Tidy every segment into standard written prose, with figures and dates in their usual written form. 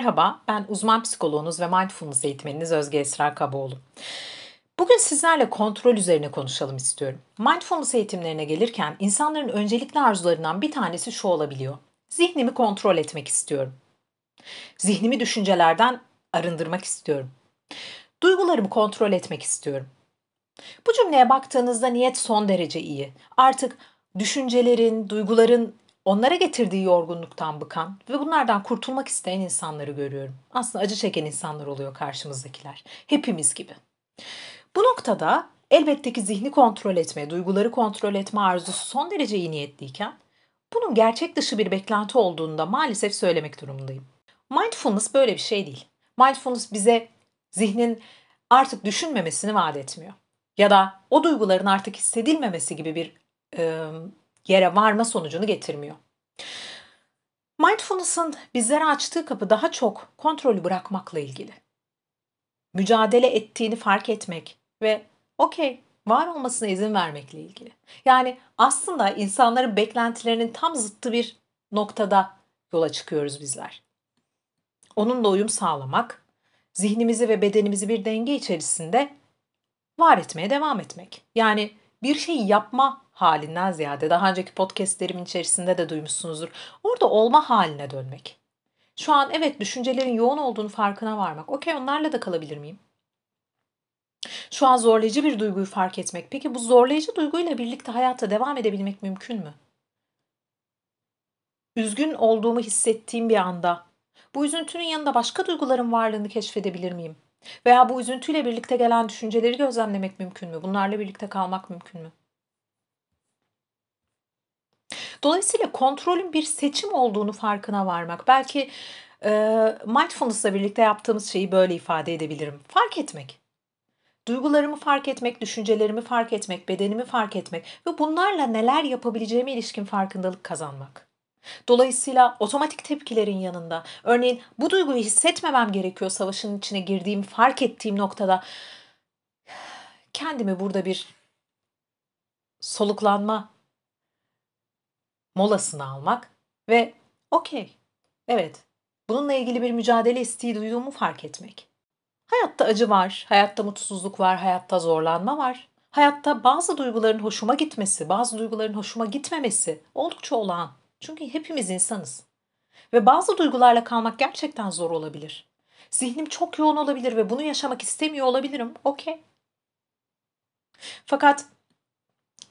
Merhaba, ben uzman psikoloğunuz ve mindfulness eğitmeniniz Özge Esra Kaboğlu. Bugün sizlerle kontrol üzerine konuşalım istiyorum. Mindfulness eğitimlerine gelirken insanların öncelikli arzularından bir tanesi şu olabiliyor. Zihnimi kontrol etmek istiyorum. Zihnimi düşüncelerden arındırmak istiyorum. Duygularımı kontrol etmek istiyorum. Bu cümleye baktığınızda niyet son derece iyi. Artık düşüncelerin, duyguların onlara getirdiği yorgunluktan bıkan ve bunlardan kurtulmak isteyen insanları görüyorum. Aslında acı çeken insanlar oluyor karşımızdakiler. Hepimiz gibi. Bu noktada elbette ki zihni kontrol etme, duyguları kontrol etme arzusu son derece iyi niyetliyken bunun gerçek dışı bir beklenti olduğunu da maalesef söylemek durumundayım. Mindfulness böyle bir şey değil. Mindfulness bize zihnin artık düşünmemesini vaat etmiyor. Ya da o duyguların artık hissedilmemesi gibi bir yere varma sonucunu getirmiyor. Mindfulness'ın bizlere açtığı kapı daha çok kontrolü bırakmakla ilgili. Mücadele ettiğini fark etmek ve okey, var olmasına izin vermekle ilgili. Yani aslında insanların beklentilerinin tam zıttı bir noktada yola çıkıyoruz bizler. Onunla uyum sağlamak, zihnimizi ve bedenimizi bir denge içerisinde var etmeye devam etmek. Yani bir şeyi yapma halinden ziyade, daha önceki podcastlerimin içerisinde de duymuşsunuzdur, orada olma haline dönmek. Şu an evet düşüncelerin yoğun olduğunu farkına varmak. Okey, onlarla da kalabilir miyim? Şu an zorlayıcı bir duyguyu fark etmek. Peki bu zorlayıcı duyguyla birlikte hayata devam edebilmek mümkün mü? Üzgün olduğumu hissettiğim bir anda bu üzüntünün yanında başka duyguların varlığını keşfedebilir miyim? Veya bu üzüntüyle birlikte gelen düşünceleri gözlemlemek mümkün mü? Bunlarla birlikte kalmak mümkün mü? Dolayısıyla kontrolün bir seçim olduğunu farkına varmak. Belki mindfulness'la birlikte yaptığımız şeyi böyle ifade edebilirim. Fark etmek. Duygularımı fark etmek, düşüncelerimi fark etmek, bedenimi fark etmek ve bunlarla neler yapabileceğime ilişkin farkındalık kazanmak. Dolayısıyla otomatik tepkilerin yanında, örneğin bu duyguyu hissetmemem gerekiyor savaşın içine girdiğim, fark ettiğim noktada kendimi burada bir soluklanma molasını almak ve okey, evet bununla ilgili bir mücadele isteği duyduğumu fark etmek. Hayatta acı var, hayatta mutsuzluk var, hayatta zorlanma var. Hayatta bazı duyguların hoşuma gitmesi, bazı duyguların hoşuma gitmemesi oldukça olağan. Çünkü hepimiz insanız. Ve bazı duygularla kalmak gerçekten zor olabilir. Zihnim çok yoğun olabilir ve bunu yaşamak istemiyor olabilirim. Okey. Fakat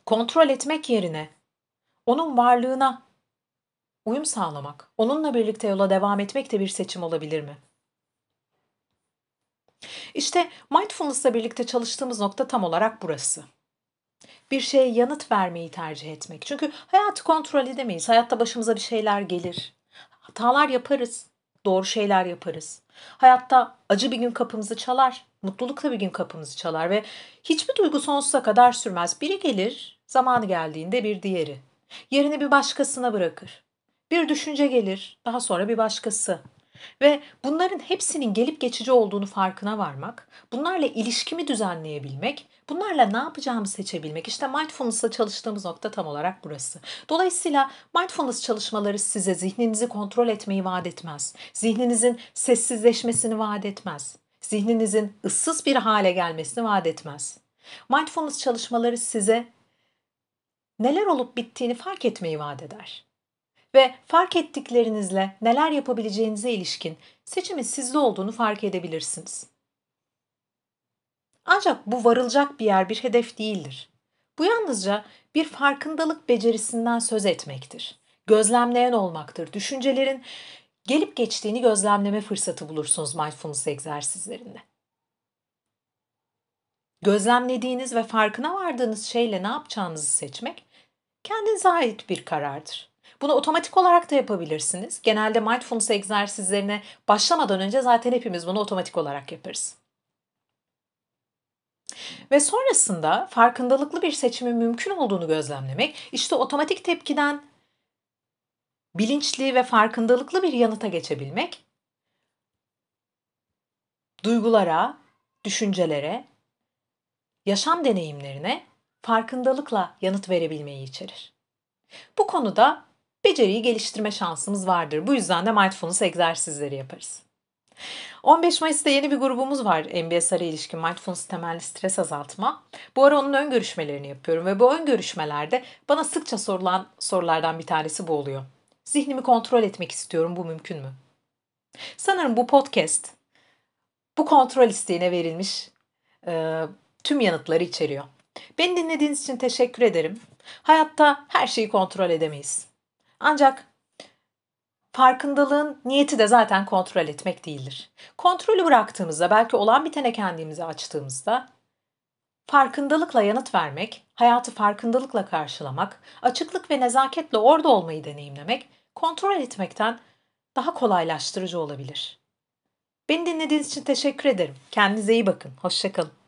kontrol etmek yerine onun varlığına uyum sağlamak, onunla birlikte yola devam etmek de bir seçim olabilir mi? İşte mindfulness'la birlikte çalıştığımız nokta tam olarak burası. Bir şeye yanıt vermeyi tercih etmek. Çünkü hayatı kontrol edemeyiz. Hayatta başımıza bir şeyler gelir. Hatalar yaparız. Doğru şeyler yaparız. Hayatta acı bir gün kapımızı çalar. Mutluluk da bir gün kapımızı çalar. Ve hiçbir duygu sonsuza kadar sürmez. Biri gelir, zamanı geldiğinde bir diğeri. Yerini bir başkasına bırakır. Bir düşünce gelir, daha sonra bir başkası. Ve bunların hepsinin gelip geçici olduğunu farkına varmak, bunlarla ilişkimi düzenleyebilmek, bunlarla ne yapacağımı seçebilmek. İşte mindfulness'la çalıştığımız nokta tam olarak burası. Dolayısıyla mindfulness çalışmaları size zihninizi kontrol etmeyi vaat etmez. Zihninizin sessizleşmesini vaat etmez. Zihninizin ıssız bir hale gelmesini vaat etmez. Mindfulness çalışmaları size neler olup bittiğini fark etmeyi vaat eder. Ve fark ettiklerinizle neler yapabileceğinize ilişkin seçimin sizde olduğunu fark edebilirsiniz. Ancak bu varılacak bir yer, bir hedef değildir. Bu yalnızca bir farkındalık becerisinden söz etmektir. Gözlemleyen olmaktır. Düşüncelerin gelip geçtiğini gözlemleme fırsatı bulursunuz mindfulness egzersizlerinde. Gözlemlediğiniz ve farkına vardığınız şeyle ne yapacağınızı seçmek kendinize ait bir karardır. Bunu otomatik olarak da yapabilirsiniz. Genelde mindfulness egzersizlerine başlamadan önce zaten hepimiz bunu otomatik olarak yaparız. Ve sonrasında farkındalıklı bir seçimin mümkün olduğunu gözlemlemek, işte otomatik tepkiden bilinçli ve farkındalıklı bir yanıta geçebilmek, duygulara, düşüncelere, yaşam deneyimlerine farkındalıkla yanıt verebilmeyi içerir. Bu konuda beceriyi geliştirme şansımız vardır. Bu yüzden de mindfulness egzersizleri yaparız. 15 Mayıs'ta yeni bir grubumuz var MBSR'e ilişkin mindfulness temelli stres azaltma. Bu ara onun ön görüşmelerini yapıyorum ve bu ön görüşmelerde bana sıkça sorulan sorulardan bir tanesi bu oluyor. Zihnimi kontrol etmek istiyorum, bu mümkün mü? Sanırım bu podcast bu kontrol isteğine verilmiş tüm yanıtları içeriyor. Beni dinlediğiniz için teşekkür ederim. Hayatta her şeyi kontrol edemeyiz. Ancak farkındalığın niyeti de zaten kontrol etmek değildir. Kontrolü bıraktığımızda, belki olan bitene kendimizi açtığımızda farkındalıkla yanıt vermek, hayatı farkındalıkla karşılamak, açıklık ve nezaketle orada olmayı deneyimlemek kontrol etmekten daha kolaylaştırıcı olabilir. Beni dinlediğiniz için teşekkür ederim. Kendinize iyi bakın. Hoşça kalın.